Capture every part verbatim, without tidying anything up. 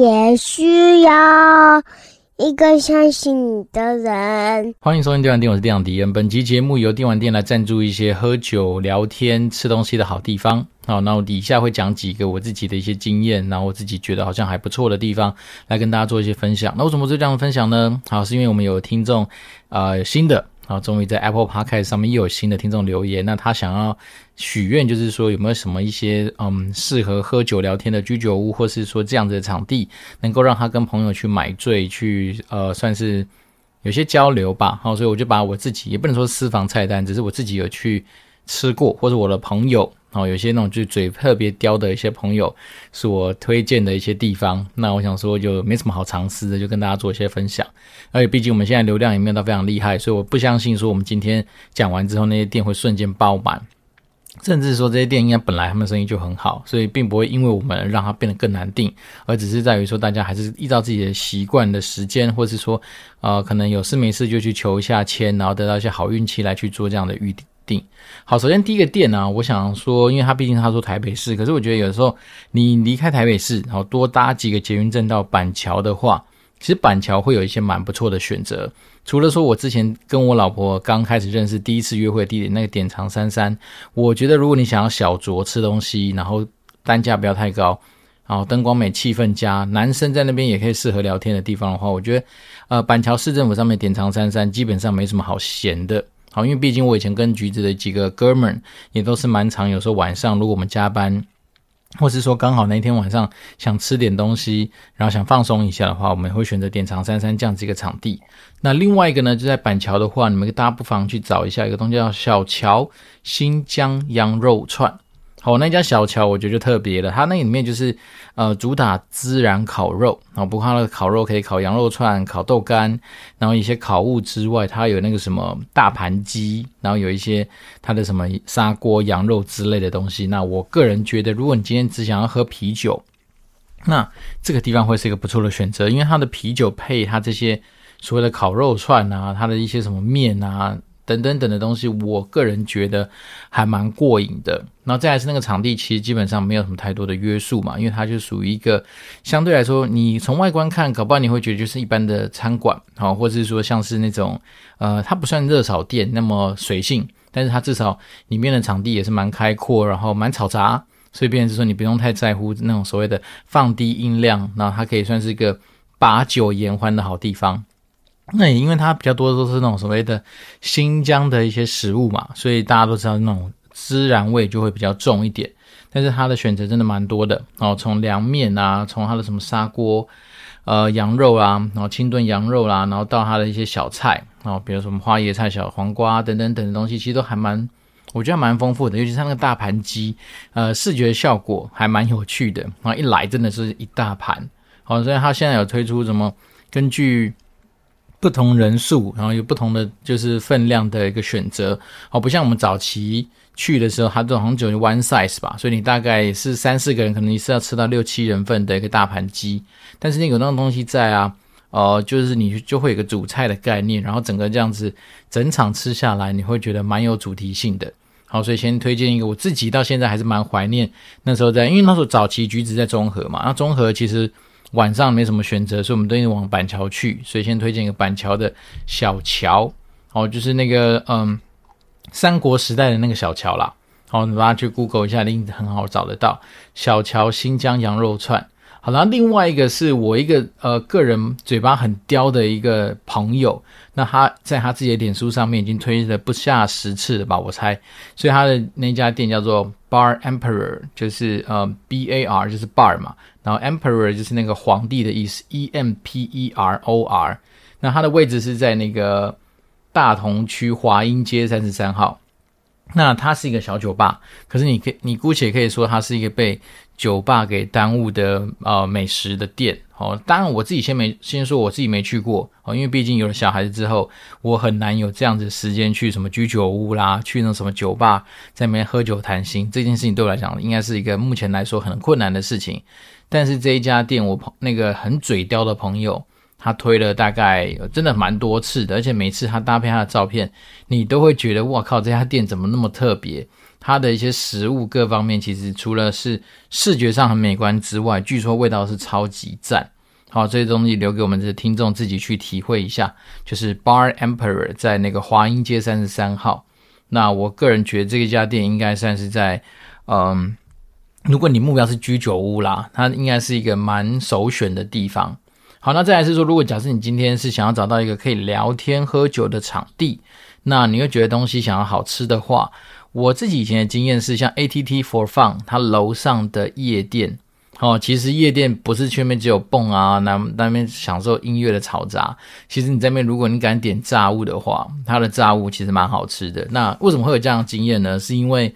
也需要一个相信你的人。欢迎收听电玩店，我是店长迪恩。本集节目由电玩店来赞助一些喝酒、聊天、吃东西的好地方。好，那我底下会讲几个我自己的一些经验，然后我自己觉得好像还不错的地方，来跟大家做一些分享。那为什么这样的分享呢？好，是因为我们有听众，呃，有新的。然后终于在 Apple Podcast 上面又有新的听众留言，那他想要许愿，就是说有没有什么一些嗯适合喝酒聊天的居酒屋，或是说这样子的场地，能够让他跟朋友去买醉，去呃算是有些交流吧。好，所以我就把我自己也不能说私房菜单，只是我自己有去吃过，或者我的朋友。哦，有些那种就是嘴特别刁的一些朋友是我推荐的一些地方，那我想说就没什么好尝试的，就跟大家做一些分享。而且毕竟我们现在流量也没有到非常厉害，所以我不相信说我们今天讲完之后那些店会瞬间爆满，甚至说这些店应该本来他们生意就很好，所以并不会因为我们让它变得更难订，而只是在于说大家还是依照自己的习惯的时间，或是说呃可能有事没事就去求一下签，然后得到一些好运气来去做这样的预定。好，首先第一个店啊，我想说因为他毕竟他说台北市，可是我觉得有时候你离开台北市，然后多搭几个捷运站到板桥的话，其实板桥会有一些蛮不错的选择。除了说我之前跟我老婆刚开始认识第一次约会的地点那个典藏三三，我觉得如果你想要小酌吃东西，然后单价不要太高，然后灯光美气氛佳，男生在那边也可以适合聊天的地方的话，我觉得呃板桥市政府上面典藏三三基本上没什么好闲的。好，因为毕竟我以前跟橘子的几个哥们也都是蛮常，有时候晚上如果我们加班，或是说刚好那天晚上想吃点东西，然后想放松一下的话，我们会选择典藏三三这样子一个场地。那另外一个呢，就在板桥的话，你们大家不妨去找一下一个东西叫小桥新疆羊肉串。好，那家小桥我觉得就特别了，它那里面就是呃主打孜然烤肉，然后不过它的烤肉可以烤羊肉串、烤豆干，然后一些烤物之外，它有那个什么大盘鸡，然后有一些它的什么砂锅羊肉之类的东西。那我个人觉得，如果你今天只想要喝啤酒，那这个地方会是一个不错的选择，因为它的啤酒配它这些所谓的烤肉串啊，它的一些什么面啊等等等的东西，我个人觉得还蛮过瘾的。然后再来是那个场地其实基本上没有什么太多的约束嘛，因为它就属于一个相对来说你从外观看搞不好你会觉得就是一般的餐馆、哦、或是说像是那种呃，它不算热炒店那么随性，但是它至少里面的场地也是蛮开阔，然后蛮吵杂，所以变成是说你不用太在乎那种所谓的放低音量，然后它可以算是一个把酒言欢的好地方。那也因为它比较多都是那种所谓的新疆的一些食物嘛，所以大家都知道那种孜然味就会比较重一点，但是它的选择真的蛮多的，然后从凉面啊，从它的什么砂锅呃羊肉啊，然后清炖羊肉啦、啊，然后到它的一些小菜，然后比如什么花椰菜、小黄瓜等等等的东西，其实都还蛮我觉得蛮丰富的，尤其是那个大盘鸡呃视觉效果还蛮有趣的，然后一来真的是一大盘。好，所以它现在有推出什么根据不同人数，然后有不同的就是分量的一个选择。好，不像我们早期去的时候，它这种好像只有 one size 吧，所以你大概是三四个人，可能你是要吃到六七人份的一个大盘鸡。但是那个那种东西在啊，呃，就是你就会有个主菜的概念，然后整个这样子整场吃下来，你会觉得蛮有主题性的。好，所以先推荐一个我自己到现在还是蛮怀念那时候在，因为那时候早期橘子在中和嘛，那中和其实。晚上没什么选择，所以我们都一直往板桥去，所以先推荐一个板桥的小桥，哦，就是那个嗯三国时代的那个小桥啦，好，你把它去 Google 一下，一定很好找得到小桥新疆羊肉串。好，然后另外一个是我一个呃个人嘴巴很刁的一个朋友，那他在他自己的脸书上面已经推了不下十次了吧，我猜，所以他的那家店叫做 Bar Emperor， 就是呃 B A R 就是 Bar 嘛，然后 Emperor 就是那个皇帝的意思 E M P E R O R， 那他的位置是在那个大同区华阴街三十三号，那它是一个小酒吧，可是你可你姑且可以说它是一个被酒吧给耽误的呃美食的店。好、哦，当然我自己先没先说我自己没去过，好、哦，因为毕竟有了小孩子之后，我很难有这样子的时间去什么居酒屋啦，去那种什么酒吧在那边喝酒谈心，这件事情对我来讲应该是一个目前来说很困难的事情。但是这一家店，我那个很嘴刁的朋友。他推了大概真的蛮多次的，而且每次他搭配他的照片，你都会觉得哇靠，这家店怎么那么特别？它的一些食物各方面，其实除了是视觉上很美观之外，据说味道是超级赞。好，这些东西留给我们的听众自己去体会一下，就是 Bar Emperor 在那个华阴街三十三号。那我个人觉得这家店应该算是在嗯，如果你目标是居酒屋啦，它应该是一个蛮首选的地方。好，那再来是说，如果假设你今天是想要找到一个可以聊天喝酒的场地，那你会觉得东西想要好吃的话，我自己以前的经验是像 A T T four Fun 它楼上的夜店哦，其实夜店不是去那边只有蹦啊，那那边享受音乐的嘈杂。其实你在那边，如果你敢点炸物的话，它的炸物其实蛮好吃的。那为什么会有这样的经验呢？是因为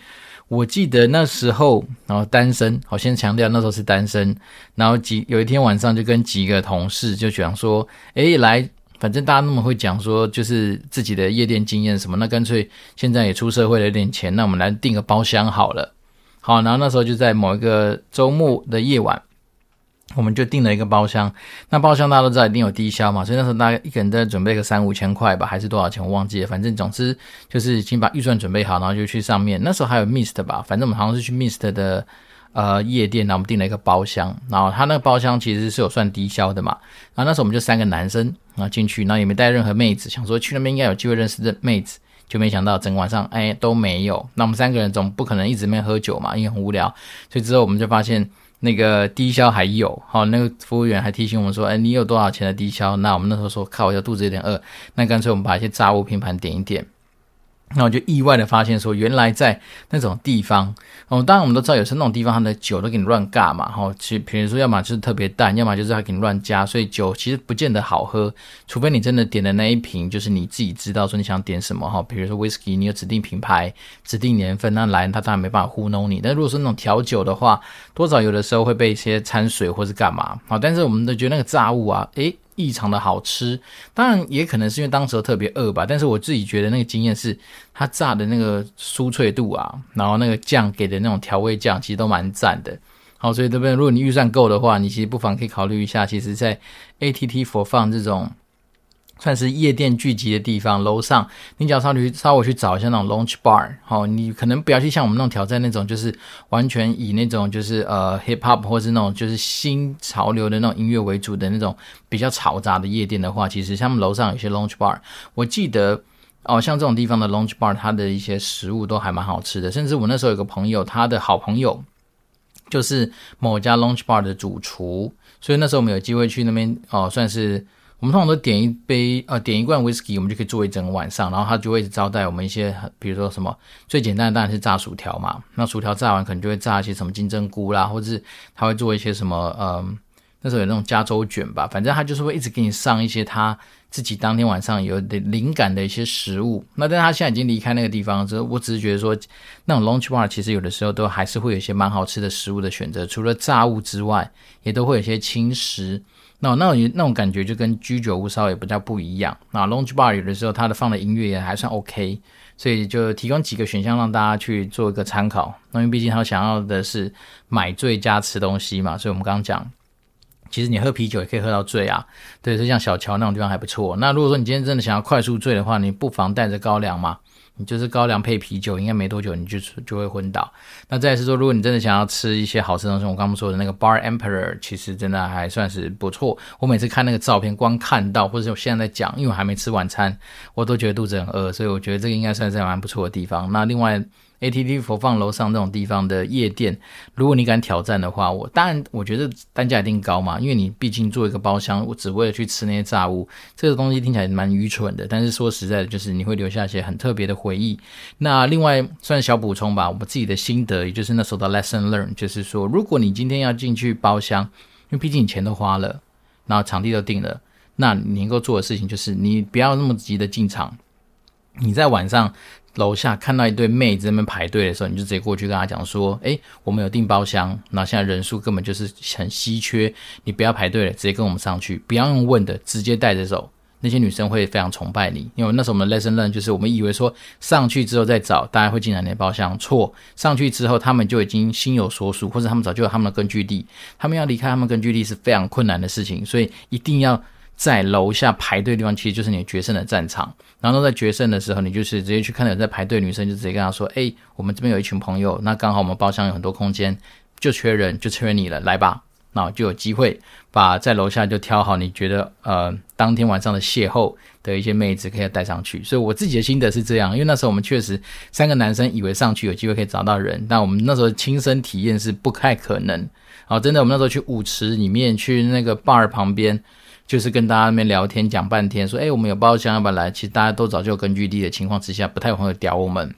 我记得那时候，然后单身，好，先强调那时候是单身。然后几有一天晚上就跟几个同事就想说，诶，来，反正大家那么会讲说，就是自己的夜店经验什么，那干脆现在也出社会了，有点钱，那我们来订个包厢好了。好，然后那时候就在某一个周末的夜晚，我们就订了一个包厢。那包厢大家都知道一定有低消嘛，所以那时候大概一个人在准备个三五千块吧，还是多少钱我忘记了。反正总之就是已经把预算准备好，然后就去上面。那时候还有 Mist 吧，反正我们好像是去 Mist 的呃夜店，然后我们订了一个包厢。然后他那个包厢其实是有算低消的嘛。然后那时候我们就三个男生，然后进去，然后也没带任何妹子，想说去那边应该有机会认识的妹子。就没想到整晚上哎都没有，那我们三个人总不可能一直没喝酒嘛，因为很无聊，所以之后我们就发现那个低消还有，好，那个服务员还提醒我们说，哎，你有多少钱的低消？那我们那时候说，靠，我肚子有点饿，那干脆我们把一些炸物拼盘点一点。那我就意外的发现说，原来在那种地方，哦，当然我们都知道，有时候那种地方他的酒都给你乱尬嘛，哦，其实比如说要么就是特别淡，要么就是他给你乱加，所以酒其实不见得好喝，除非你真的点的那一瓶就是你自己知道说你想点什么，哦，比如说 whisky 你有指定品牌、指定年份，那来他当然没办法糊弄你。但如果是那种调酒的话，多少有的时候会被一些掺水或是干嘛，哦，但是我们都觉得那个炸物啊，诶，异常的好吃，当然也可能是因为当时特别饿吧，但是我自己觉得那个经验是它炸的那个酥脆度啊，然后那个酱给的那种调味酱其实都蛮赞的。好，所以这边如果你预算够的话，你其实不妨可以考虑一下，其实在 A T T four Fun 这种算是夜店聚集的地方，楼上你只要稍微稍微去找一下那种 lounge bar， 好，你可能不要去像我们那种挑战那种，就是完全以那种就是呃 hip hop 或是那种就是新潮流的那种音乐为主的那种比较嘈杂的夜店的话，其实他们楼上有些 lounge bar， 我记得哦，像这种地方的 lounge bar， 它的一些食物都还蛮好吃的，甚至我那时候有个朋友，他的好朋友就是某家 lounge bar 的主厨，所以那时候我们有机会去那边哦，算是。我们通常都点一杯，呃，点一罐 whisky， 我们就可以坐一整晚上，然后他就会一直招待我们一些，比如说什么最简单的当然是炸薯条嘛，那薯条炸完可能就会炸一些什么金针菇啦，或者是他会做一些什么，嗯、呃，那时候有那种加州卷吧，反正他就是会一直给你上一些他自己当天晚上有点灵感的一些食物。那但是他现在已经离开那个地方之后，我只是觉得说，那种 lunch bar 其实有的时候都还是会有一些蛮好吃的食物的选择，除了炸物之外，也都会有一些轻食。那那种那种感觉就跟居酒屋稍微比较不一样。那 lounge bar 有的时候它的放的音乐也还算 OK， 所以就提供几个选项让大家去做一个参考。那因为毕竟他想要的是买醉加吃东西嘛，所以我们刚刚讲，其实你喝啤酒也可以喝到醉啊。对，所以像小乔那种地方还不错。那如果说你今天真的想要快速醉的话，你不妨带着高粱嘛。你就是高粱配啤酒，应该没多久你就就会昏倒。那再来是说，如果你真的想要吃一些好吃的东西，我刚刚说的那个 Bar Emperor 其实真的还算是不错。我每次看那个照片，光看到或者我现在在讲，因为我还没吃晚餐，我都觉得肚子很饿，所以我觉得这个应该算是蛮不错的地方。那另外 A T T four Fun 楼上这种地方的夜店，如果你敢挑战的话，我当然我觉得单价一定高嘛，因为你毕竟做一个包厢，我只为了去吃那些炸物，这个东西听起来蛮愚蠢的，但是说实在的，就是你会留下一些很特别的回忆。那另外算小补充吧，我们自己的心得，也就是那时候的 lesson learn， 就是说，如果你今天要进去包厢，因为毕竟你钱都花了，然后场地都定了，那你能够做的事情就是你不要那么急的进场，你在晚上楼下看到一对妹子在那边排队的时候，你就直接过去跟她讲说，诶，我们有订包厢，然后现在人数根本就是很稀缺，你不要排队了，直接跟我们上去，不要用问的，直接带着走，那些女生会非常崇拜你。因为那时候我们的 lesson learn 就是我们以为说上去之后再找大家会进来你的包厢，错，上去之后他们就已经心有所属，或者他们早就有他们的根据地，他们要离开他们根据地是非常困难的事情，所以一定要在楼下排队的地方其实就是你决胜的战场，然后在决胜的时候你就是直接去看到有在排队的女生，就直接跟她说，诶、欸、我们这边有一群朋友，那刚好我们包厢有很多空间，就缺人，就缺你了，来吧，那就有机会把在楼下就挑好你觉得呃当天晚上的邂逅的一些妹子可以带上去。所以我自己的心得是这样，因为那时候我们确实三个男生以为上去有机会可以找到人，但我们那时候亲身体验是不太可能。好，真的我们那时候去舞池里面，去那个 bar 旁边，就是跟大家那边聊天讲半天，说诶、欸、我们有包厢要不要来，其实大家都早就有根据地的情况之下不太有朋友屌我们。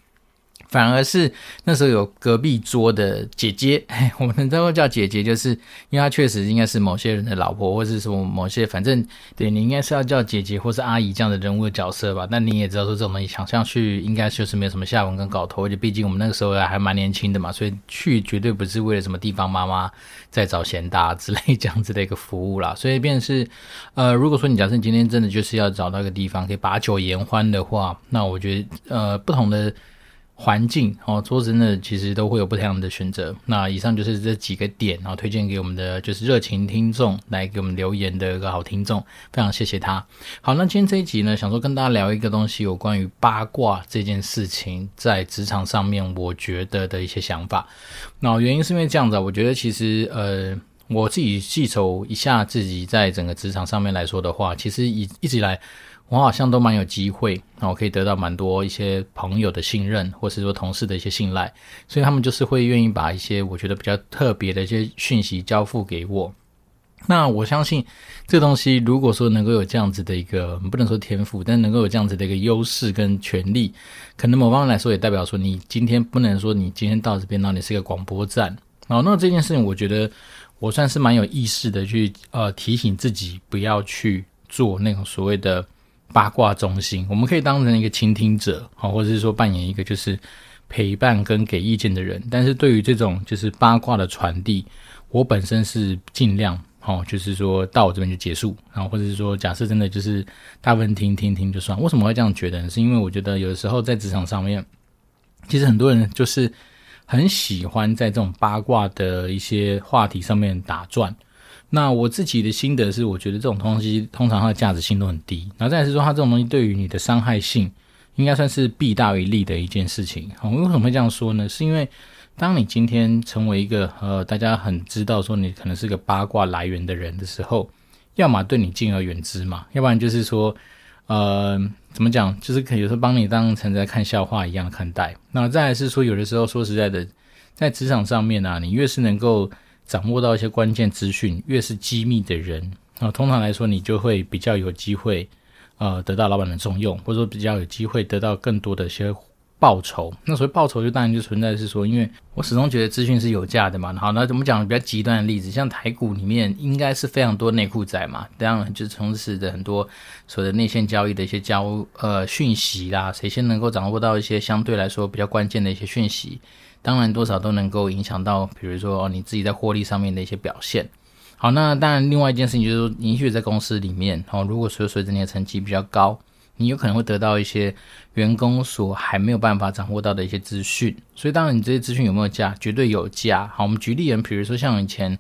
反而是那时候有隔壁桌的姐姐，我们都叫姐姐，就是因为她确实应该是某些人的老婆，或是什么某些，反正对你应该是要叫姐姐或是阿姨这样的人物的角色吧。但你也知道说这种想象去应该就是没有什么下文跟搞头，而且毕竟我们那个时候还蛮年轻的嘛，所以去绝对不是为了什么地方妈妈在找贤达之类这样子的一个服务啦。所以便是呃，如果说你假设今天真的就是要找到一个地方可以把酒言欢的话，那我觉得呃不同的环境哦，说真的其实都会有不同的选择。那以上就是这几个点，然后推荐给我们的就是热情听众来给我们留言的一个好听众，非常谢谢他。好，那今天这一集呢，想说跟大家聊一个东西，有关于八卦这件事情在职场上面我觉得的一些想法。那原因是因为这样子啊，我觉得其实呃我自己细瞅一下自己在整个职场上面来说的话，其实一一直以来我好像都蛮有机会，然后可以得到蛮多一些朋友的信任，或是说同事的一些信赖，所以他们就是会愿意把一些我觉得比较特别的一些讯息交付给我。那我相信这东西如果说能够有这样子的一个，不能说天赋，但能够有这样子的一个优势跟权利，可能某方面来说也代表说你今天不能说你今天到这边，然后你是一个广播站。然后那这件事情我觉得我算是蛮有意识的去呃提醒自己不要去做那种所谓的八卦中心，我们可以当成一个倾听者，或者是说扮演一个就是陪伴跟给意见的人。但是对于这种就是八卦的传递，我本身是尽量就是说到我这边就结束，然后或者是说假设真的就是大部分听听听就算。为什么会这样觉得？是因为我觉得有的时候在职场上面，其实很多人就是很喜欢在这种八卦的一些话题上面打转。那我自己的心得是，我觉得这种东西通常它的价值性都很低，然后再来是说它这种东西对于你的伤害性应该算是弊大于利的一件事情。我、哦、为什么会这样说呢？是因为当你今天成为一个呃大家很知道说你可能是个八卦来源的人的时候，要么对你敬而远之嘛，要不然就是说呃怎么讲，就是可以有时候帮你当成在看笑话一样看待。那再来是说有的时候说实在的，在职场上面啊，你越是能够掌握到一些关键资讯，越是机密的人、呃、通常来说你就会比较有机会呃，得到老板的重用，或者说比较有机会得到更多的一些报酬。那所谓报酬就当然就存在是说，因为我始终觉得资讯是有价的嘛。好，那我们讲比较极端的例子，像台股里面应该是非常多内裤仔嘛，这样就充斥着很多所谓的内线交易的一些交呃讯息啦，谁先能够掌握到一些相对来说比较关键的一些讯息，当然多少都能够影响到比如说、哦、你自己在获利上面的一些表现。好，那当然另外一件事情就是说，你许在公司里面、哦、如果随着你的成绩比较高，你有可能会得到一些员工所还没有办法掌握到的一些资讯。所以当然你这些资讯有没有价？绝对有价。好，我们举例人，比如说像以前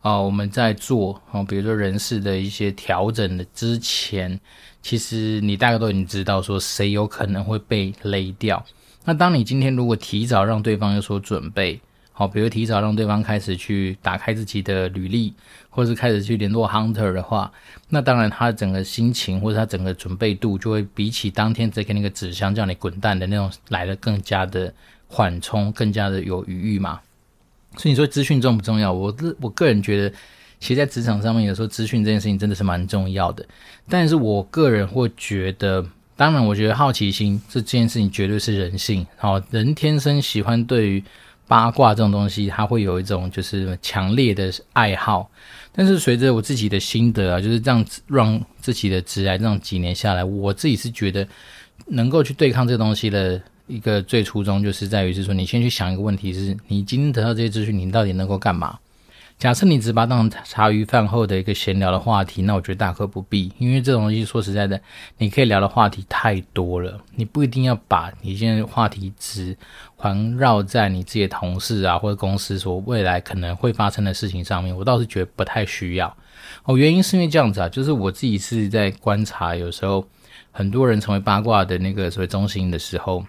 呃，我们在做、哦、比如说人事的一些调整的之前，其实你大概都已经知道说谁有可能会被勒掉。那当你今天如果提早让对方有所准备，好，比如提早让对方开始去打开自己的履历，或是开始去联络 hunter 的话，那当然他整个心情或者他整个准备度就会比起当天直接给你个纸箱叫你滚蛋的那种来得更加的缓冲，更加的有余裕嘛。所以你说资讯重不重要？我我个人觉得其实在职场上面有时候资讯这件事情真的是蛮重要的，但是我个人会觉得，当然我觉得好奇心这件事情绝对是人性、哦、人天生喜欢对于八卦这种东西它会有一种就是强烈的爱好。但是随着我自己的心得啊，就是这样让自己的职涯这样几年下来，我自己是觉得能够去对抗这东西的一个最初衷就是在于是说，你先去想一个问题，是你今天得到这些资讯你到底能够干嘛。假设你只把它当茶余饭后的一个闲聊的话题，那我觉得大可不必，因为这种东西说实在的，你可以聊的话题太多了，你不一定要把你现在话题只环绕在你自己的同事啊或者公司所未来可能会发生的事情上面，我倒是觉得不太需要哦。原因是因为这样子啊，就是我自己是在观察，有时候很多人成为八卦的那个所谓中心的时候，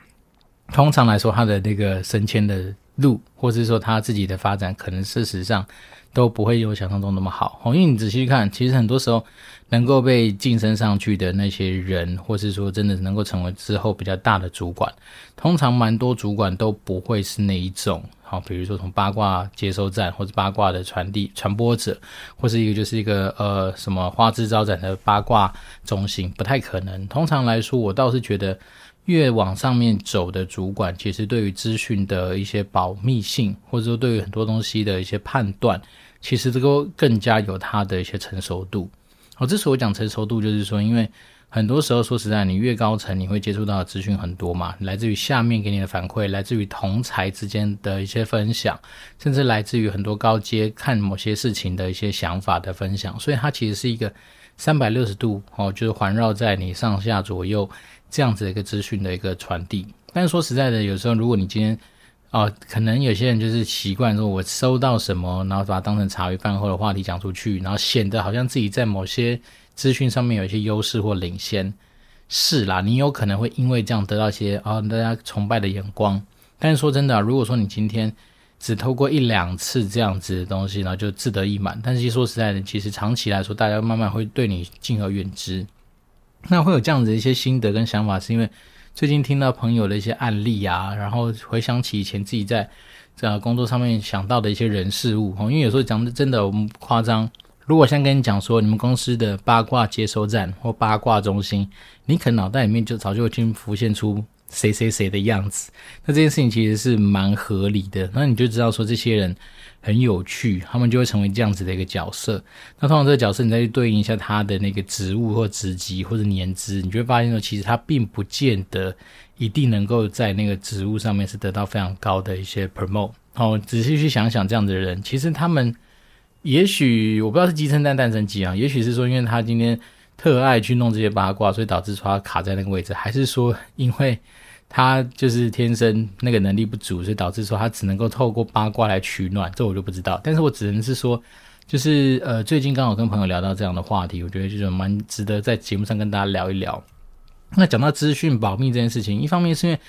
通常来说他的那个升迁的路，或是说他自己的发展，可能事实上都不会有想象中那么好。因为你仔细看，其实很多时候能够被晋升上去的那些人，或是说真的能够成为之后比较大的主管，通常蛮多主管都不会是那一种好，比如说从八卦接收站，或是八卦的传递传播者，或是一个就是一个呃什么花枝招展的八卦中心，不太可能。通常来说，我倒是觉得越往上面走的主管，其实对于资讯的一些保密性，或者说对于很多东西的一些判断，其实都更加有它的一些成熟度。好、哦，之所以我讲成熟度，就是说，因为很多时候说实在，你越高层，你会接触到的资讯很多嘛，来自于下面给你的反馈，来自于同侪之间的一些分享，甚至来自于很多高阶看某些事情的一些想法的分享，所以它其实是一个三百六十度、哦、就是环绕在你上下左右这样子的一个资讯的一个传递。但是说实在的，有时候如果你今天哦，可能有些人就是习惯说我收到什么，然后把它当成茶余饭后的话题讲出去，然后显得好像自己在某些资讯上面有一些优势或领先。是啦，你有可能会因为这样得到一些、哦、大家崇拜的眼光。但是说真的、啊、如果说你今天只透过一两次这样子的东西，然后就自得意满，但是说实在的，其实长期来说，大家慢慢会对你敬而远之。那会有这样子的一些心得跟想法，是因为最近听到朋友的一些案例啊，然后回想起以前自己在呃工作上面想到的一些人事物、哦、因为有时候讲真的我们夸张，如果像跟你讲说你们公司的八卦接收站或八卦中心，你可能脑袋里面就早就已经浮现出谁谁谁的样子，那这件事情其实是蛮合理的，那你就知道说这些人很有趣，他们就会成为这样子的一个角色。那通常这个角色你再去对应一下他的那个职务或职级或者年资，你就会发现说其实他并不见得一定能够在那个职务上面是得到非常高的一些 promote。 好，仔细去想想这样的人，其实他们也许我不知道是鸡生蛋蛋生鸡啊，也许是说因为他今天特爱去弄这些八卦，所以导致说他卡在那个位置，还是说因为他就是天生那个能力不足，所以导致说他只能够透过八卦来取暖，这我就不知道。但是我只能是说，就是呃，最近刚好跟朋友聊到这样的话题，我觉得就是蛮值得在节目上跟大家聊一聊。那讲到资讯保密这件事情，一方面是因为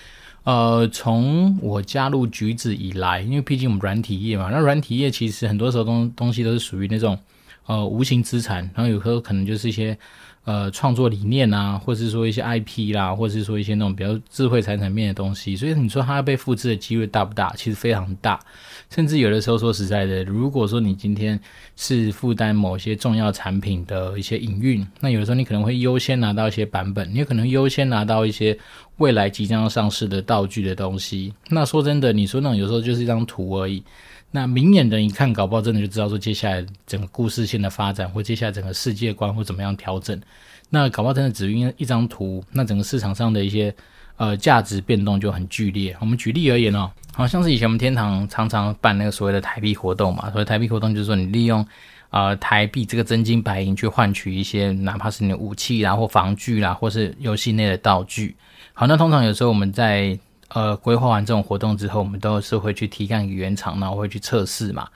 呃，从我加入橘子以来，因为毕竟我们软体业嘛，那软体业其实很多时候东东西都是属于那种呃无形资产，然后有时候可能就是一些呃创作理念啊，或是说一些 I P 啦，或是说一些那种比较智慧财产面的东西，所以你说它被复制的机会大不大？其实非常大，甚至有的时候说实在的，如果说你今天是负担某些重要产品的一些营运，那有的时候你可能会优先拿到一些版本，你有可能优先拿到一些未来即将要上市的道具的东西。那说真的，你说那种有时候就是一张图而已，那明眼人一看，搞不好真的就知道说接下来整个故事线的发展，或接下来整个世界观或怎么样调整。那搞不好真的只因一张图，那整个市场上的一些呃价值变动就很剧烈。我们举例而言哦，好像是以前我们天堂常常办那个所谓的台币活动嘛，所谓台币活动就是说你利用呃台币这个真金白银去换取一些哪怕是你的武器啦或防具啦或是游戏内的道具。好，那通常有时候我们在呃，规划完这种活动之后，我们都是会去提干一个原厂，然后会去测试嘛。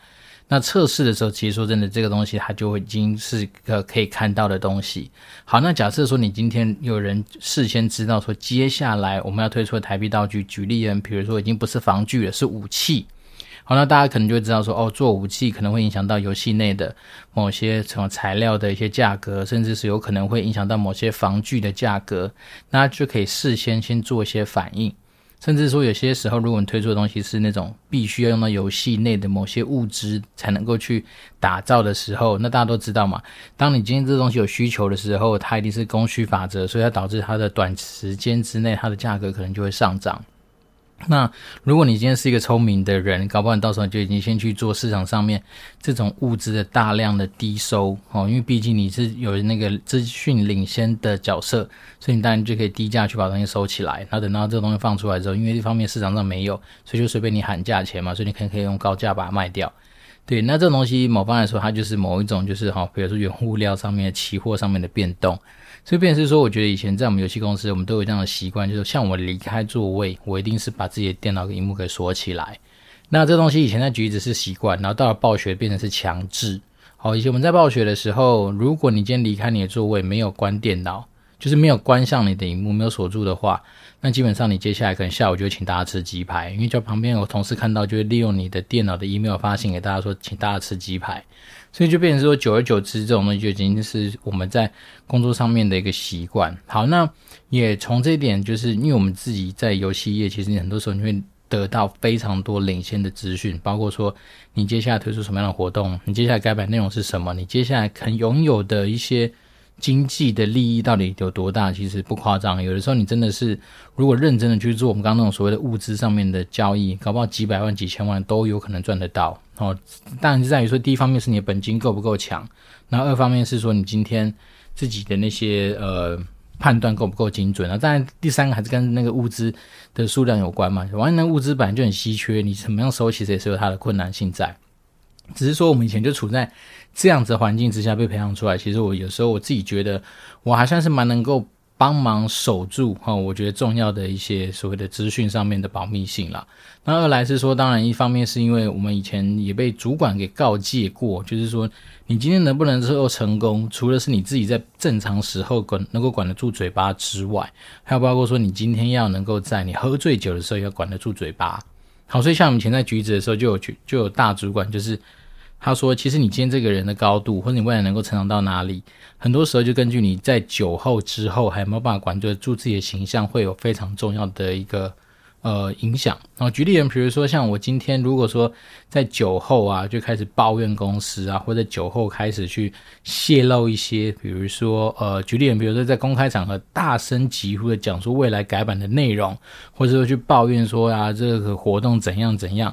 那测试的时候，其实说真的，这个东西它就已经是个可以看到的东西。好，那假设说你今天有人事先知道说，接下来我们要推出的台币道具，举例人，比如说已经不是防具了，是武器。好，那大家可能就会知道说，哦，做武器可能会影响到游戏内的某些什么材料的一些价格，甚至是有可能会影响到某些防具的价格，那就可以事先先做一些反应。甚至说有些时候如果你推出的东西是那种必须要用到游戏内的某些物质才能够去打造的时候，那大家都知道嘛，当你今天这东西有需求的时候，它一定是供需法则，所以它导致它的短时间之内它的价格可能就会上涨。那如果你今天是一个聪明的人，搞不好你到时候就已经先去做市场上面这种物资的大量的低收、哦、因为毕竟你是有那个资讯领先的角色，所以你当然就可以低价去把东西收起来，然后等到这个东西放出来之后，因为一方面市场上没有，所以就随便你喊价钱嘛，所以你可能可以用高价把它卖掉。对，那这种东西某方来说它就是某一种就是好，比如说原物料上面的期货上面的变动，所以变成是说我觉得以前在我们游戏公司我们都有这样的习惯，就是像我离开座位我一定是把自己的电脑跟萤幕给锁起来，那这东西以前在橘子是习惯，然后到了暴雪变成是强制。好，以前我们在暴雪的时候，如果你今天离开你的座位没有关电脑，就是没有关上你的萤幕，没有锁住的话，那基本上你接下来可能下午就会请大家吃鸡排，因为就旁边有同事看到就会利用你的电脑的 email 发信给大家说请大家吃鸡排，所以就变成说久而久之这种东西就已经是我们在工作上面的一个习惯。好，那也从这一点，就是因为我们自己在游戏业，其实很多时候你会得到非常多领先的资讯，包括说你接下来推出什么样的活动，你接下来改版内容是什么，你接下来可能拥有的一些经济的利益到底有多大，其实不夸张，有的时候你真的是如果认真的去做我们刚刚那种所谓的物资上面的交易，搞不好几百万几千万都有可能赚得到。哦，当然是在于说第一方面是你的本金够不够强，然后二方面是说你今天自己的那些呃判断够不够精准，然后当然第三个还是跟那个物资的数量有关嘛，完全那物资本来就很稀缺，你怎么样收其实也是有它的困难性在，只是说我们以前就处在这样子的环境之下被培养出来，其实我有时候我自己觉得我还算是蛮能够帮忙守住、哦、我觉得重要的一些所谓的资讯上面的保密性啦。那二来是说，当然一方面是因为我们以前也被主管给告诫过，就是说你今天能不能够成功，除了是你自己在正常时候管能够管得住嘴巴之外，还有包括说你今天要能够在你喝醉酒的时候要管得住嘴巴。好，所以像我们以前在橘子的时候就有就有大主管，就是他说其实你今天这个人的高度或者你未来能够成长到哪里，很多时候就根据你在酒后之后还有没有办法管住自己的形象会有非常重要的一个呃影响。然后举例人，比如说像我今天如果说在酒后啊就开始抱怨公司啊，或者酒后开始去泄露一些，比如说呃举例人，比如说在公开场合大声疾呼的讲说未来改版的内容，或者说去抱怨说啊这个活动怎样怎样，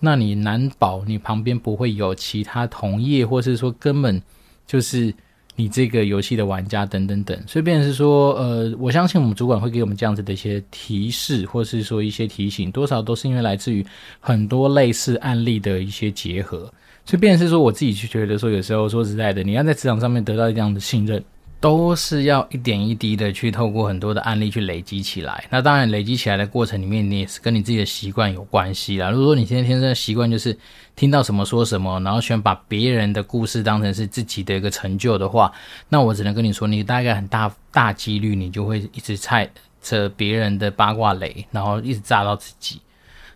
那你难保你旁边不会有其他同业，或是说根本就是你这个游戏的玩家等等等，所以变成是说呃，我相信我们主管会给我们这样子的一些提示，或是说一些提醒，多少都是因为来自于很多类似案例的一些结合，所以变成是说我自己去觉得说有时候说实在的，你要在职场上面得到这样的信任，都是要一点一滴的去透过很多的案例去累积起来。那当然累积起来的过程里面，你也是跟你自己的习惯有关系啦。如果说你今天天生的习惯就是听到什么说什么，然后喜欢把别人的故事当成是自己的一个成就的话，那我只能跟你说，你大概很大大几率你就会一直踩着别人的八卦雷，然后一直炸到自己。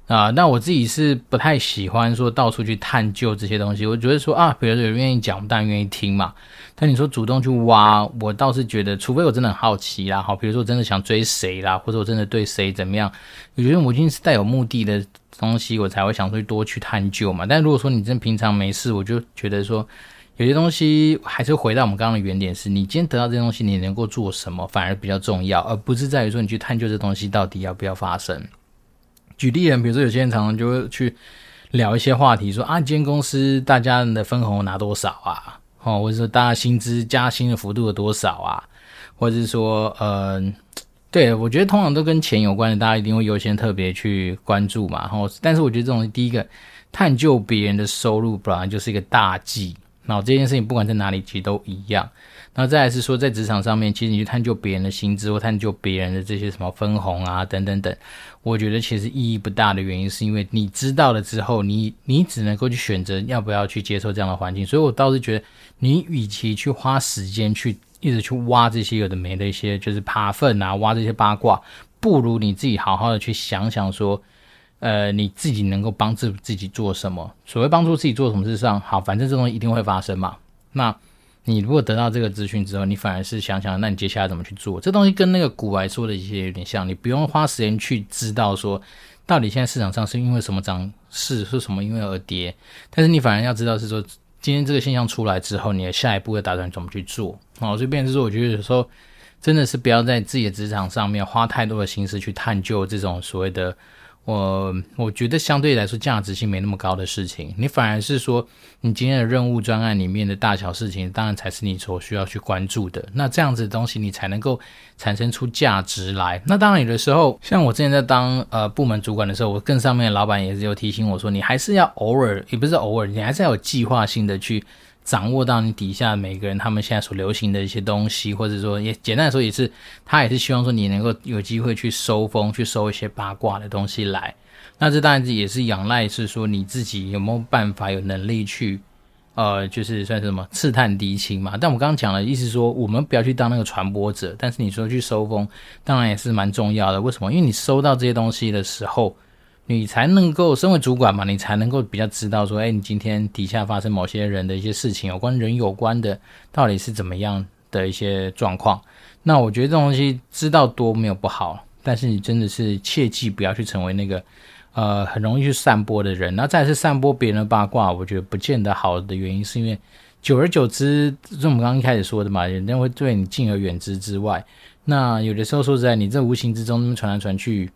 啊，那我自己是不太喜欢说到处去探究这些东西，我觉得说啊，比如说有人愿意讲，我们当然愿意听嘛。但你说主动去挖，我倒是觉得，除非我真的很好奇啦，好，比如说我真的想追谁啦，或者我真的对谁怎么样，我觉得我一定是带有目的的东西，我才会想说多去探究嘛。但如果说你真的平常没事，我就觉得说，有些东西还是回到我们刚刚的原点，是你今天得到这些东西，你能够做什么，反而比较重要，而不是在于说你去探究这东西到底要不要发生。举例人，比如说有些人常常就会去聊一些话题，说啊，今天公司大家的分红拿多少啊，哦，或者说大家薪资加薪的幅度有多少啊，或者是说，呃，对，我觉得通常都跟钱有关的，大家一定会优先特别去关注嘛。哦，但是我觉得这种第一个探究别人的收入，本来就是一个大忌。然后这件事情不管在哪里其实都一样。然后再来是说在职场上面，其实你去探究别人的薪资或探究别人的这些什么分红啊等等等，我觉得其实意义不大的原因是因为你知道了之后，你你只能够去选择要不要去接受这样的环境。所以我倒是觉得你与其去花时间去一直去挖这些有的没的一些就是扒粪啊，挖这些八卦，不如你自己好好的去想想说呃，你自己能够帮助自己做什么？所谓帮助自己做什么事上，好，反正这东西一定会发生嘛。那你如果得到这个资讯之后，你反而是想想，那你接下来怎么去做？这东西跟那个古来说的一些有点像，你不用花时间去知道说，到底现在市场上是因为什么涨势，是什么因为而跌，但是你反而要知道是说，今天这个现象出来之后，你的下一步要打算怎么去做？好，所以变成说，我觉得有时候真的是不要在自己的职场上面花太多的心思去探究这种所谓的我我觉得相对来说价值性没那么高的事情，你反而是说你今天的任务专案里面的大小事情当然才是你所需要去关注的，那这样子的东西你才能够产生出价值来。那当然有的时候像我之前在当呃部门主管的时候，我更上面的老板也是有提醒我说，你还是要偶尔，也不是偶尔，你还是要有计划性的去掌握到你底下每个人他们现在所流行的一些东西，或者说也简单的说也是他也是希望说你能够有机会去收风，去收一些八卦的东西来。那这当然也是仰赖是说你自己有没有办法有能力去呃就是算是什么刺探敌情嘛。但我刚刚讲的意思说我们不要去当那个传播者，但是你说去收风当然也是蛮重要的。为什么？因为你收到这些东西的时候你才能够身为主管嘛，你才能够比较知道说，哎，你今天底下发生某些人的一些事情，有关人有关的到底是怎么样的一些状况。那我觉得这种东西知道多没有不好，但是你真的是切记不要去成为那个呃很容易去散播的人。那再来是散播别人的八卦，我觉得不见得好的原因是因为久而久之，就我们刚刚一开始说的嘛，人家会对你敬而远之之外，那有的时候说实在，你这无形之中那么传来传去。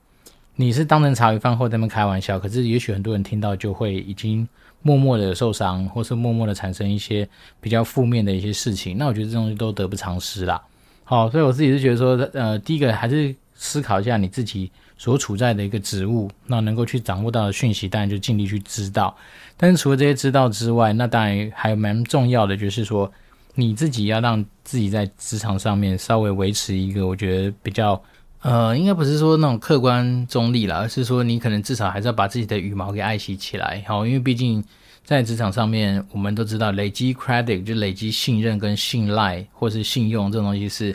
你是当成茶余饭后在那边开玩笑，可是也许很多人听到就会已经默默的受伤，或是默默的产生一些比较负面的一些事情。那我觉得这东西都得不偿失啦。好，所以我自己是觉得说，呃，第一个还是思考一下你自己所处在的一个职务，那能够去掌握到的讯息，当然就尽力去知道。但是除了这些知道之外，那当然还蛮重要的，就是说你自己要让自己在职场上面稍微维持一个，我觉得比较。呃，应该不是说那种客观中立啦，而是说你可能至少还是要把自己的羽毛给爱惜起来。好，因为毕竟在职场上面，我们都知道累积 credit 就累积信任跟信赖或是信用这种东西是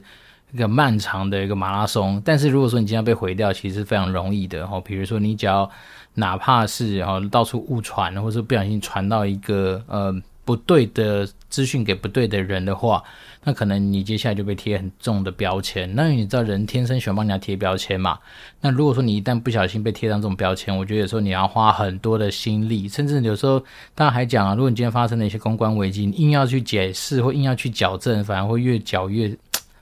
一个漫长的一个马拉松。但是如果说你今天被毁掉，其实是非常容易的。好，比如说你只要哪怕是到处误传，或者不小心传到一个呃不对的资讯给不对的人的话，那可能你接下来就被贴很重的标签。那你知道人天生喜欢帮人家贴标签嘛，那如果说你一旦不小心被贴上这种标签，我觉得有时候你要花很多的心力，甚至有时候大家还讲啊，如果你今天发生了一些公关危机，你硬要去解释或硬要去矫正，反而会越搅越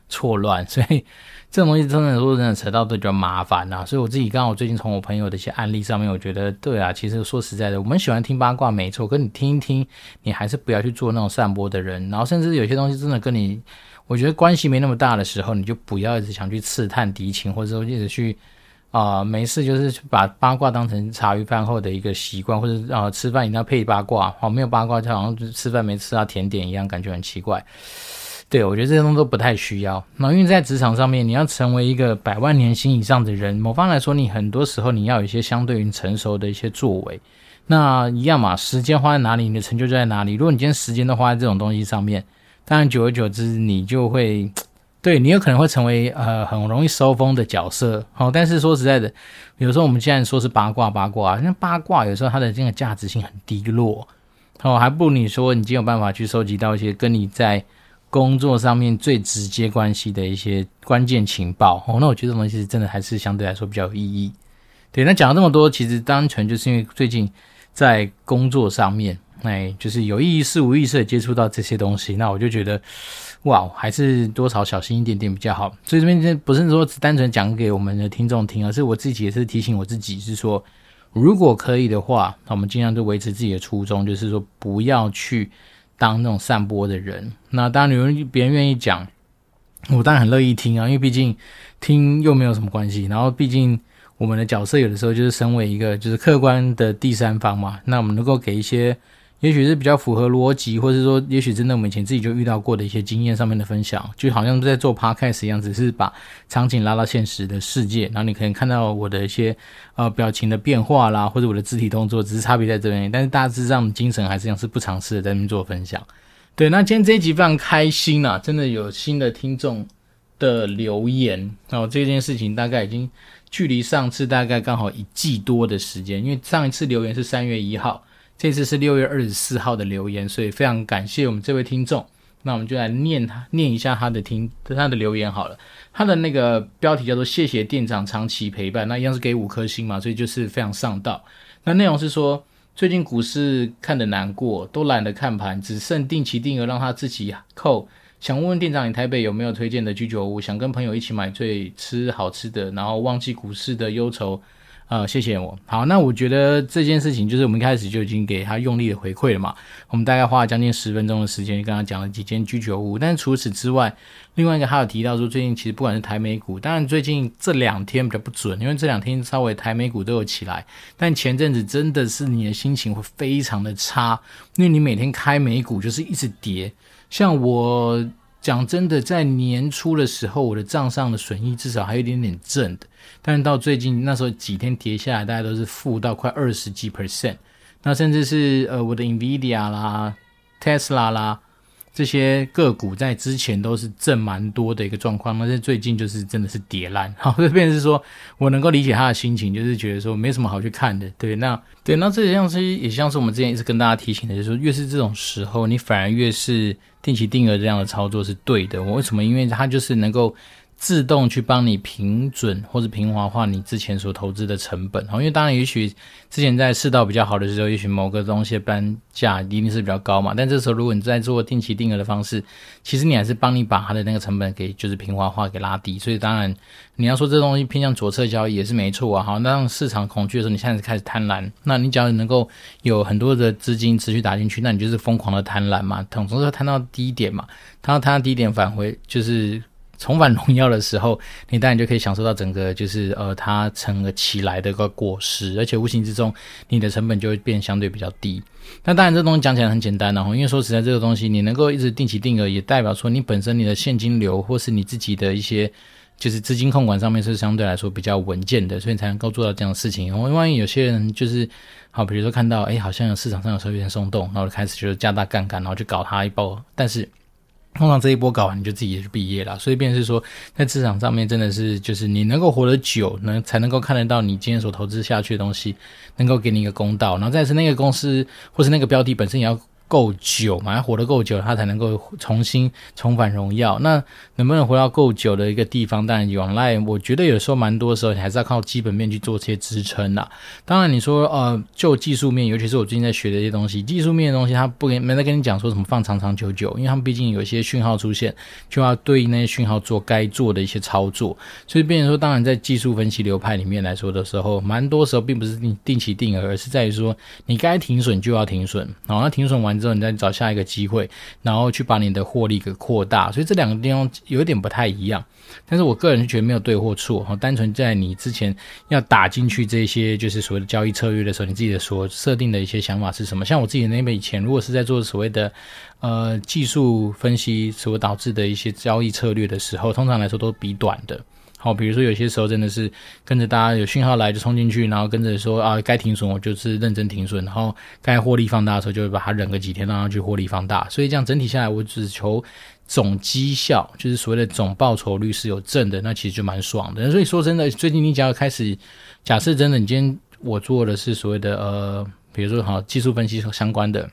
错乱。所以这种东西真的说真的扯到都比较麻烦啦、啊、所以我自己刚好最近从我朋友的一些案例上面，我觉得对啊，其实说实在的，我们喜欢听八卦没错，可你听一听，你还是不要去做那种散播的人。然后甚至有些东西真的跟你我觉得关系没那么大的时候，你就不要一直想去刺探敌情，或者说一直去啊、呃，没事就是把八卦当成茶余饭后的一个习惯，或者啊、呃、吃饭一定要配八卦，好、哦、没有八卦就好像吃饭没吃到甜点一样，感觉很奇怪。对，我觉得这些东西都不太需要。那因为在职场上面，你要成为一个百万年薪以上的人，某方来说，你很多时候你要有一些相对于成熟的一些作为。那一样嘛，时间花在哪里，你的成就就在哪里。如果你今天时间都花在这种东西上面，当然久而久之，你就会对你有可能会成为呃很容易收风的角色。好、哦，但是说实在的，有时候我们既然说是八卦八卦，那八卦有时候它的这个价值性很低落。哦，还不如你说你今天有办法去收集到一些跟你在工作上面最直接关系的一些关键情报、哦、那我觉得这种东西真的还是相对来说比较有意义。对，那讲了这么多，其实单纯就是因为最近在工作上面、哎、就是有意识无意识的接触到这些东西，那我就觉得哇，还是多少小心一点点比较好。所以这边不是说只单纯讲给我们的听众听，而是我自己也是提醒我自己，是说如果可以的话，我们尽量就维持自己的初衷，就是说不要去当那种散播的人。那当然别人愿意讲，我当然很乐意听啊，因为毕竟听又没有什么关系。然后毕竟我们的角色有的时候就是身为一个就是客观的第三方嘛，那我们能够给一些也许是比较符合逻辑，或是说也许真的我们以前自己就遇到过的一些经验上面的分享，就好像在做 podcast 一样，只是把场景拉到现实的世界，然后你可能看到我的一些呃表情的变化啦，或者我的肢体动作，只是差别在这边，但是大致上精神还是一样，是不尝试的在那边做分享。对，那今天这一集非常开心啦、啊、真的有新的听众的留言，然后、哦、这件事情大概已经距离上次大概刚好一季多的时间，因为上一次留言是三月一号，这次是六月二十四号的留言，所以非常感谢我们这位听众。那我们就来念念一下他的听他的留言好了。他的那个标题叫做谢谢店长长期陪伴，那一样是给五颗星嘛，所以就是非常上道。那内容是说最近股市看得难过，都懒得看盘，只剩定期定额让他自己扣。想问问店长，你台北有没有推荐的居酒屋？想跟朋友一起买最吃好吃的，然后忘记股市的忧愁。呃谢谢我。好，那我觉得这件事情就是我们一开始就已经给他用力的回馈了嘛，我们大概花了将近十分钟的时间跟他讲了几间居酒屋。但是除此之外，另外一个他有提到说，最近其实不管是台美股，当然最近这两天比较不准，因为这两天稍微台美股都有起来，但前阵子真的是你的心情会非常的差，因为你每天开美股就是一直跌。像我讲真的，在年初的时候，我的账上的损益至少还有一点点正的，但是到最近那时候几天跌下来，大概都是负到快二十几 percent， 那甚至是呃我的 NVIDIA 啦、Tesla 啦这些个股在之前都是正蛮多的一个状况，但是最近就是真的是跌烂。好，这便是说我能够理解他的心情，就是觉得说没什么好去看的。对，那对，那这像是也像是我们之前一直跟大家提醒的，就是说越是这种时候，你反而越是定期定额这样的操作是对的。我为什么？因为它就是能够自动去帮你平准或是平滑化你之前所投资的成本。因为当然也许之前在市道比较好的时候，也许某个东西的单价一定是比较高嘛，但这时候如果你在做定期定额的方式，其实你还是帮你把它的那个成本给就是平滑化给拉低。所以当然你要说这东西偏向左侧交易也是没错啊。好，那让市场恐惧的时候，你现在开始贪婪，那你只要能够有很多的资金持续打进去，那你就是疯狂的贪婪嘛，总是贪到低点嘛，贪到贪到低点返回就是重返荣耀的时候，你当然就可以享受到整个就是呃它整个起来的一个果实，而且无形之中你的成本就会变相对比较低。那当然这东西讲起来很简单啊，因为说实在这个东西你能够一直定期定额，也代表说你本身你的现金流或是你自己的一些就是资金控管上面是相对来说比较稳健的，所以你才能够做到这样的事情。因为万一有些人就是好，比如说看到诶好像市场上有时候有点松动，然后开始就是加大杠杆，然后就搞它一波，但是通常这一波搞完你就自己也就毕业了。所以便是说在市场上面真的是就是你能够活得久呢，才能够看得到你今天所投资下去的东西能够给你一个公道，然后再是那个公司或是那个标的本身也要够久嘛，要活得够久它才能够重新重返荣耀。那能不能活到够久的一个地方，当然往来我觉得有时候蛮多时候你还是要靠基本面去做这些支撑啦。当然你说呃，就技术面，尤其是我最近在学的一些东西，技术面的东西它不没在跟你讲说什么放长长久久，因为他们毕竟有一些讯号出现，就要对应那些讯号做该做的一些操作。所以变成说当然在技术分析流派里面来说的时候，蛮多时候并不是定期定额，而是在于说你该停损就要停损，好，那停损完之后你再找下一个机会，然后去把你的获利给扩大。所以这两个地方有点不太一样，但是我个人觉得没有对或错，单纯在你之前要打进去这些就是所谓的交易策略的时候，你自己的所设定的一些想法是什么。像我自己的那边以前如果是在做所谓的呃技术分析所导致的一些交易策略的时候，通常来说都比短的。好，比如说有些时候真的是跟着大家有讯号来就冲进去，然后跟着说啊该停损我就是认真停损，然后该获利放大的时候就会把它忍个几天让它去获利放大。所以这样整体下来我只求总绩效，就是所谓的总报酬率是有正的，那其实就蛮爽的。所以说真的最近你只要开始假设真的你今天我做的是所谓的呃比如说好技术分析相关的，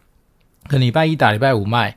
可能礼拜一打礼拜五卖，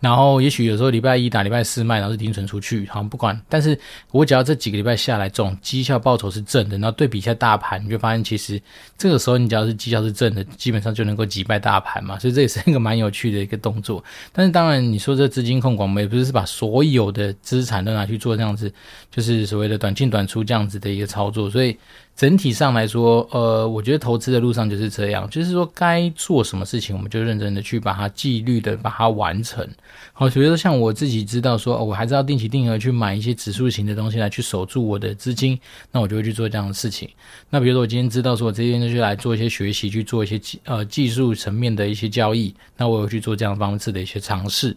然后也许有时候礼拜一打礼拜四卖，然后是停损出去，好像不管。但是我只要这几个礼拜下来总绩效报酬是正的，然后对比一下大盘，你就发现其实这个时候你只要是绩效是正的，基本上就能够击败大盘嘛。所以这也是一个蛮有趣的一个动作。但是当然你说这资金控管，我们也不是把所有的资产都拿去做这样子就是所谓的短进短出这样子的一个操作。所以整体上来说呃，我觉得投资的路上就是这样，就是说该做什么事情我们就认真的去把它纪律的把它完成。好，所以说像我自己知道说、哦、我还是要定期定额去买一些指数型的东西来去守住我的资金，那我就会去做这样的事情。那比如说我今天知道说我这边就去来做一些学习，去做一些呃技术层面的一些交易，那我有去做这样方式的一些尝试。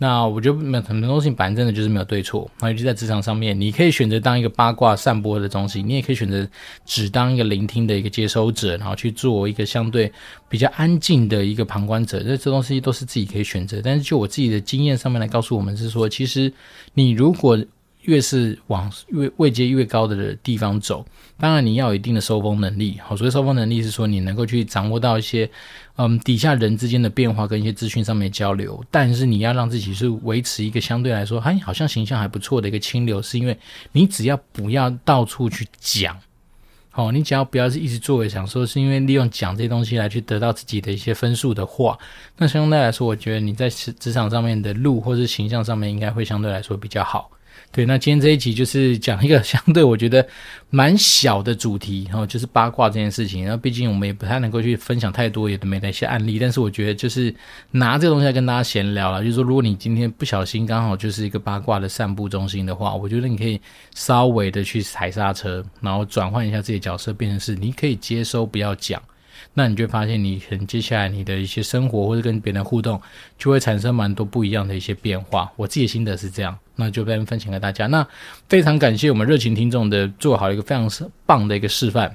那我觉得很多东西反正真的就是没有对错，尤其在职场上面，你可以选择当一个八卦散播的东西，你也可以选择只当一个聆听的一个接收者，然后去做一个相对比较安静的一个旁观者，这这东西都是自己可以选择。但是就我自己的经验上面来告诉我们是说，其实你如果越是往越位阶越高的地方走，当然你要有一定的收风能力。好，所以收风能力是说你能够去掌握到一些嗯底下人之间的变化跟一些资讯上面的交流，但是你要让自己是维持一个相对来说哎好像形象还不错的一个清流，是因为你只要不要到处去讲。哦，你只要不要是一直作为想说是因为利用讲这些东西来去得到自己的一些分数的话，那相对来说我觉得你在职场上面的路或是形象上面应该会相对来说比较好。对，那今天这一集就是讲一个相对我觉得蛮小的主题、哦、就是八卦这件事情，然后毕竟我们也不太能够去分享太多也没的一些案例，但是我觉得就是拿这个东西来跟大家闲聊啦，就是说如果你今天不小心刚好就是一个八卦的散步中心的话，我觉得你可以稍微的去踩刹车，然后转换一下自己的角色，变成是你可以接收不要讲，那你就会发现你可能接下来你的一些生活或者跟别人互动就会产生蛮多不一样的一些变化，我自己的心得是这样，那就再分享给大家。那非常感谢我们热情听众的做好一个非常棒的一个示范，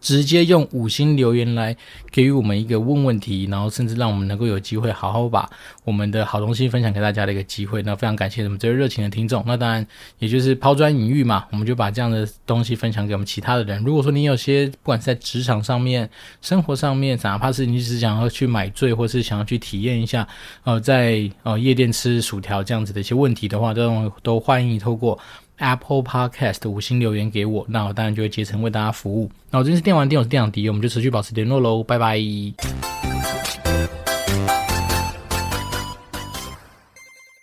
直接用五星留言来给予我们一个问问题，然后甚至让我们能够有机会好好把我们的好东西分享给大家的一个机会，那非常感谢我们这位热情的听众，那当然也就是抛砖引玉嘛，我们就把这样的东西分享给我们其他的人，如果说你有些不管是在职场上面生活上面，哪怕是你只想要去买醉或是想要去体验一下呃，在呃夜店吃薯条这样子的一些问题的话，都都欢迎透过Apple Podcast 的五星留言给我，那我当然就会竭诚为大家服务。那我这边是电玩店，我是店长迪，我们就持续保持联络咯，拜拜。